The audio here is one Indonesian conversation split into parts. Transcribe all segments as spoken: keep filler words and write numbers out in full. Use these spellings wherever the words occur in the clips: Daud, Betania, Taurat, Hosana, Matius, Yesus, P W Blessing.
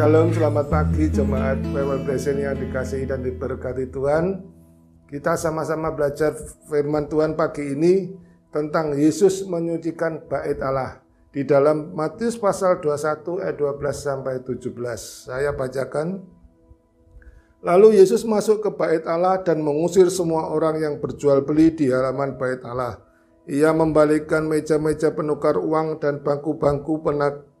Shalom, selamat pagi jemaat P W Blessing yang dikasihi dan diberkati Tuhan. Kita sama-sama belajar firman Tuhan pagi ini tentang Yesus menyucikan bait Allah di dalam Matius pasal dua puluh satu ayat dua belas sampai tujuh belas. Saya bacakan. Lalu Yesus masuk ke bait Allah dan mengusir semua orang yang berjual beli di halaman bait Allah. Ia membalikkan meja-meja penukar uang dan bangku-bangku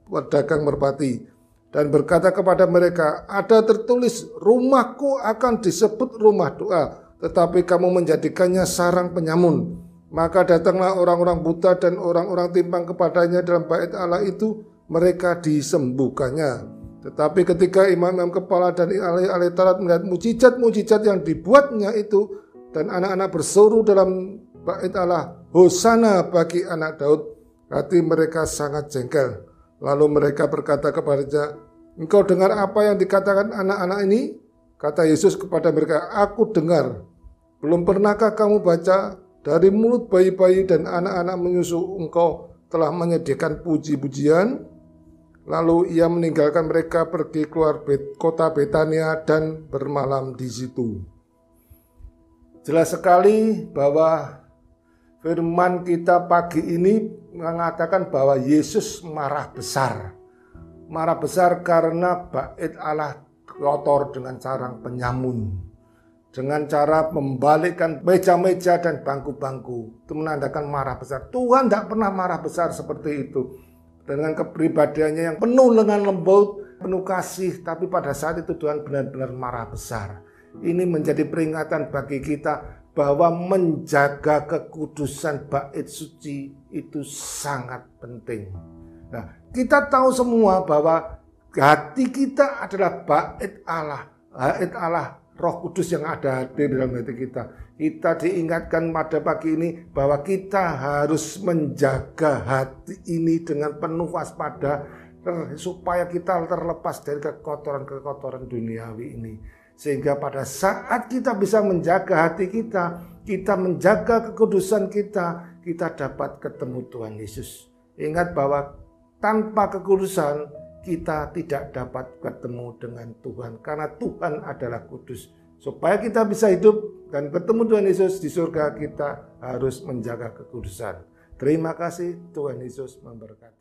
pedagang merpati. Dan berkata kepada mereka, ada tertulis, rumahku akan disebut rumah doa, tetapi kamu menjadikannya sarang penyamun. Maka datanglah orang-orang buta dan orang-orang timpang kepadanya dalam bait Allah itu, mereka disembuhkannya. Tetapi ketika imam-imam kepala dan ahli-ahli Taurat melihat mujizat-mujizat yang dibuatnya itu, dan anak-anak berseru dalam bait Allah, Hosana bagi anak Daud, hati mereka sangat jengkel. Lalu mereka berkata kepadanya, engkau dengar apa yang dikatakan anak-anak ini? Kata Yesus kepada mereka, aku dengar. Belum pernahkah kamu baca, dari mulut bayi-bayi dan anak-anak menyusu engkau telah menyediakan puji-pujian? Lalu ia meninggalkan mereka pergi keluar kota Betania dan bermalam di situ. Jelas sekali bahwa firman kita pagi ini mengatakan bahwa Yesus marah besar. Marah besar karena bait Allah kotor dengan sarang penyamun. Dengan cara membalikkan meja-meja dan bangku-bangku. Itu menandakan marah besar. Tuhan tidak pernah marah besar seperti itu. Dengan kepribadiannya yang penuh dengan lembut, penuh kasih. Tapi pada saat itu Tuhan benar-benar marah besar. Ini menjadi peringatan bagi kita bahwa menjaga kekudusan bait suci itu sangat penting. Nah, kita tahu semua bahwa hati kita adalah bait Allah, bait Allah Roh Kudus yang ada di dalam hati kita. Kita diingatkan pada pagi ini bahwa kita harus menjaga hati ini dengan penuh waspada supaya kita terlepas dari kekotoran-kekotoran duniawi ini. Sehingga pada saat kita bisa menjaga hati kita, kita menjaga kekudusan kita, kita dapat ketemu Tuhan Yesus. Ingat bahwa tanpa kekudusan, kita tidak dapat ketemu dengan Tuhan. Karena Tuhan adalah kudus. Supaya kita bisa hidup dan ketemu Tuhan Yesus di surga, kita harus menjaga kekudusan. Terima kasih, Tuhan Yesus memberkati.